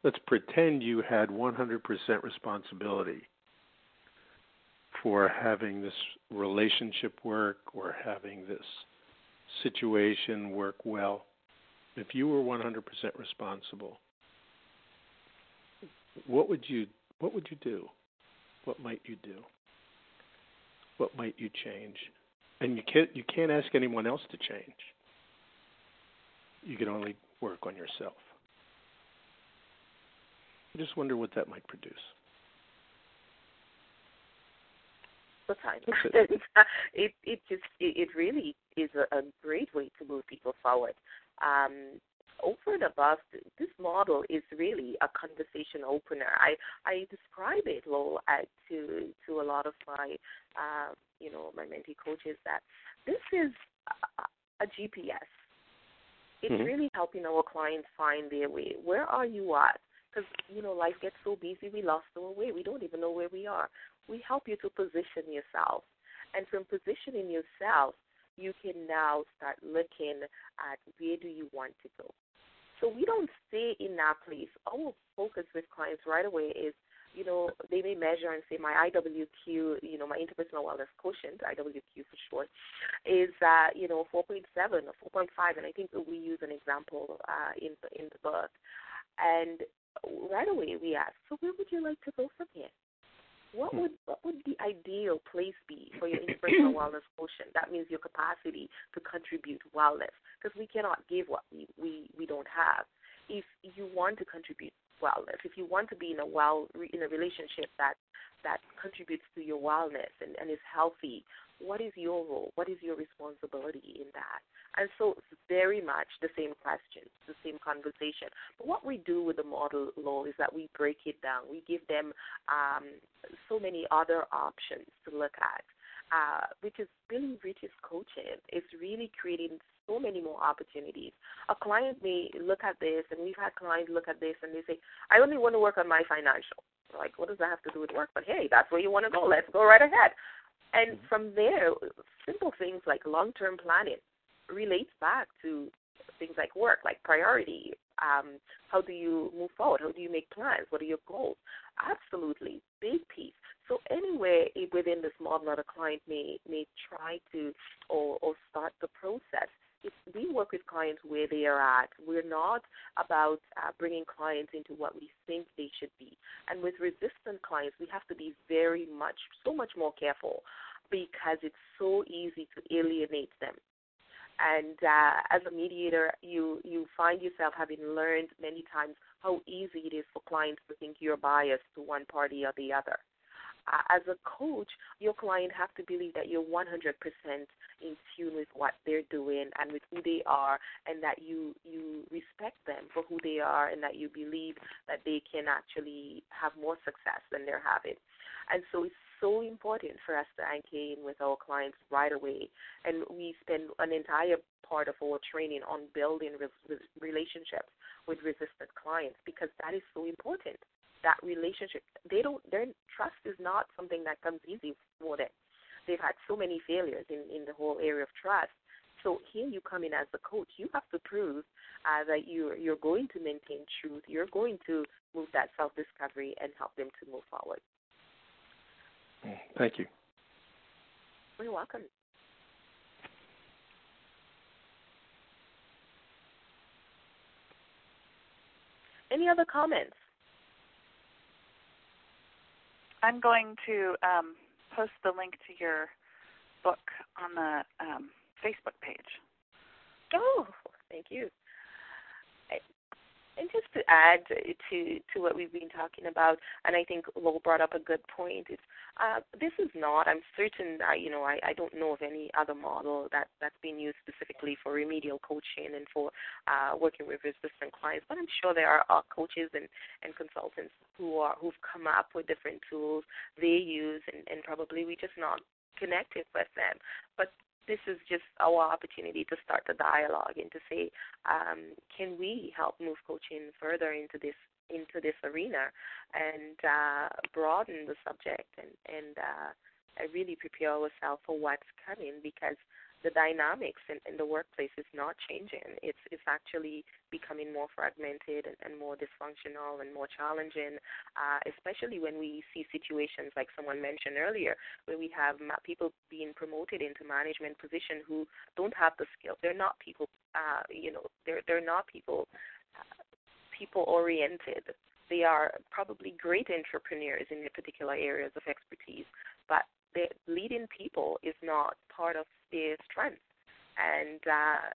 let's pretend you had one hundred percent responsibility for having this relationship work or having this situation work well, if you were one hundred percent responsible, what would you what would you do? What might you do? What might you change? And you can't you can't ask anyone else to change. You can only work on yourself. I just wonder what that might produce. The time. it it just it really is a, a great way to move people forward. Um, over and above, this model is really a conversation opener. I, I describe it, Lowell, at, to to a lot of my uh, you know my mentee coaches that this is a G P S. It's mm-hmm. really helping our clients find their way. Where are you at? Because, you know, life gets so busy, we lost our way. We don't even know where we are. We help you to position yourself. And from positioning yourself, you can now start looking at where do you want to go. So we don't stay in that place. Our focus with clients right away is, you know, they may measure and say my I W Q, you know, my interpersonal wellness quotient, I W Q for short, is, uh, you know, four point seven or four point five. And I think we use an example uh, in, in the book. And right away we ask, so where would you like to go from here? What would what would the ideal place be for your interpersonal wellness quotient? That means your capacity to contribute wellness, because we cannot give what we, we, we don't have. If you want to contribute wellness, if you want to be in a well in a relationship that that contributes to your wellness and, and is healthy, what is your role? What is your responsibility in that? And so it's very much the same questions, the same conversation. But what we do with the model, Lowell, is that we break it down. We give them um, so many other options to look at, uh, which is really richest coaching. It's really creating so many more opportunities. A client may look at this, and we've had clients look at this, and they say, I only want to work on my financial. We're like, what does that have to do with work? But, hey, that's where you want to go. Let's go right ahead. And from there, simple things like long-term planning relates back to things like work, like priority. Um, how do you move forward? How do you make plans? What are your goals? Absolutely, big piece. So anywhere within this model that a client may, may try to or, or start the process, if we work with clients where they are at. We're not about uh, bringing clients into what we think they should be. And with resistant clients, we have to be very much, so much more careful because it's so easy to alienate them. And uh, as a mediator, you, you find yourself having learned many times how easy it is for clients to think you're biased to one party or the other. Uh, as a coach, your client has to believe that you're one hundred percent in tune with what they're doing and with who they are, and that you, you respect them for who they are, and that you believe that they can actually have more success than they're having. And so it's so important for us to anchor in with our clients right away. And we spend an entire part of our training on building re- relationships with resistant clients, because that is so important. That relationship, they don't. Their trust is not something that comes easy for them. They've had so many failures in, in the whole area of trust. So here you come in as a coach. You have to prove uh, that you're, you're going to maintain truth. You're going to move that self-discovery and help them to move forward. Thank you. You're welcome. Any other comments? I'm going to um, post the link to your book on the um, Facebook page. Oh, thank you. And just to add to, to what we've been talking about, and I think Lowell brought up a good point, is uh, this is not, I'm certain, I, you know, I, I don't know of any other model that, that's been used specifically for remedial coaching and for uh, working with resistant clients, but I'm sure there are uh, coaches and, and consultants who are, who've come up with different tools they use, and, and probably we just not connected with them. But this is just our opportunity to start the dialogue and to say, um, can we help move coaching further into this into this arena and uh, broaden the subject and, and uh, really prepare ourselves for what's coming, because the dynamics in, in the workplace is not changing. It's it's actually becoming more fragmented and, and more dysfunctional and more challenging, uh, especially when we see situations like someone mentioned earlier, where we have ma- people being promoted into management position who don't have the skill. They're not people, uh, you know, they're they're not people uh, people oriented. They are probably great entrepreneurs in their particular areas of expertise, but that leading people is not part of their strength, and uh,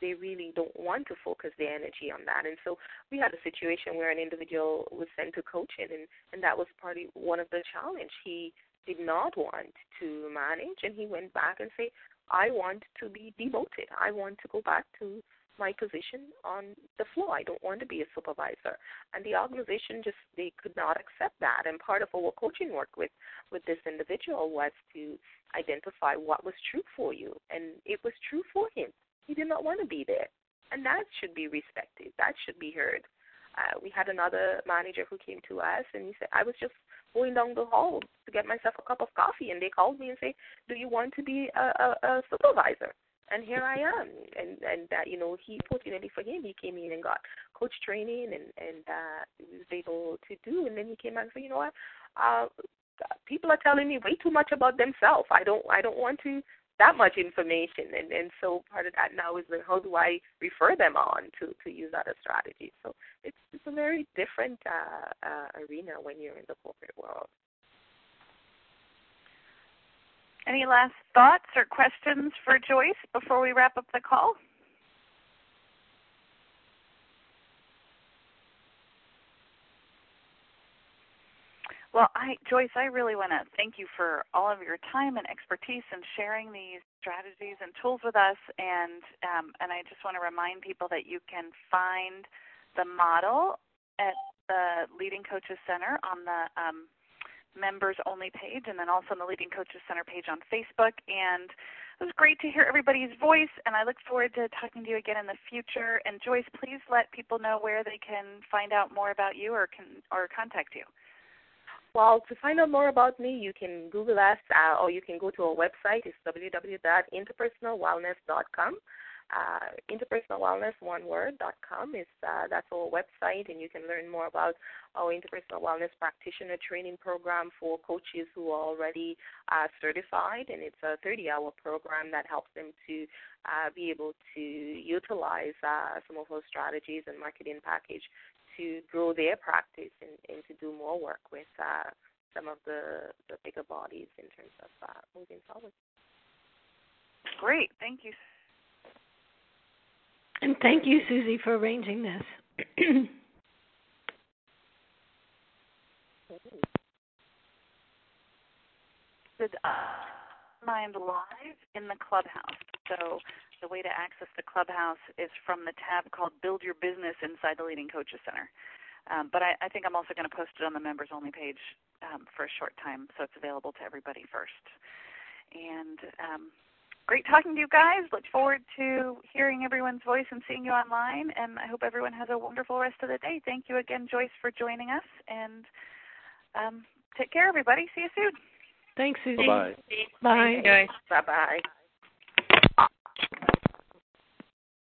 they really don't want to focus their energy on that. And so we had a situation where an individual was sent to coaching, and, and that was part of one of the challenge. He did not want to manage, and he went back and said, I want to be demoted. I want to go back to my position on the floor. I don't want to be a supervisor. And the organization just, they could not accept that. And part of our coaching work with, with this individual was to identify what was true for you. And it was true for him. he did not want to be there. And that should be respected. That should be heard. Uh, we had another manager who came to us, and he said, I was just going down the hall to get myself a cup of coffee, and they called me and said, do you want to be a, a, a supervisor? And here I am. And, and that, you know, he, fortunately for him, he came in and got coach training, and, and uh, he was able to do. And then he came out and said, you know what, uh, people are telling me way too much about themselves. I don't, I don't want to that much information. And, and so part of that now is, like, how do I refer them on to, to use other strategies? So it's, it's a very different uh, uh, arena when you're in the corporate world. Any last thoughts or questions for Joyce before we wrap up the call? Well, I, Joyce, I really want to thank you for all of your time and expertise in sharing these strategies and tools with us. And um, and I just want to remind people that you can find the model at the Leading Coaches Center on the um, members only page, and then also on the Leading Coaches Center page on Facebook. And it was great to hear everybody's voice, and I look forward to talking to you again in the future. And Joyce, please let people know where they can find out more about you or can or contact you. Well, to find out more about me, you can Google us, uh, or you can go to our website. It's w w w dot interpersonal wellness dot com. Uh, interpersonal wellness, one word, dot com is uh, that's our website, and you can learn more about our interpersonal wellness practitioner training program for coaches who are already uh, certified, and it's a thirty-hour program that helps them to uh, be able to utilize uh, some of those strategies and marketing package to grow their practice and, and to do more work with uh, some of the, the bigger bodies in terms of uh, moving forward. Great, thank you. And thank you, Susie, for arranging this. It's Mind Live in the Clubhouse. So the way to access the Clubhouse is from the tab called Build Your Business inside the Leading Coaches Center. Um, but I, I think I'm also going to post it on the members only page um, for a short time, so it's available to everybody first. And um great talking to you guys. Look forward to hearing everyone's voice and seeing you online, and I hope everyone has a wonderful rest of the day. Thank you again, Joyce, for joining us, and um, take care, everybody. See you soon. Thanks, Susie. Bye-bye. Bye. Bye. Bye-bye.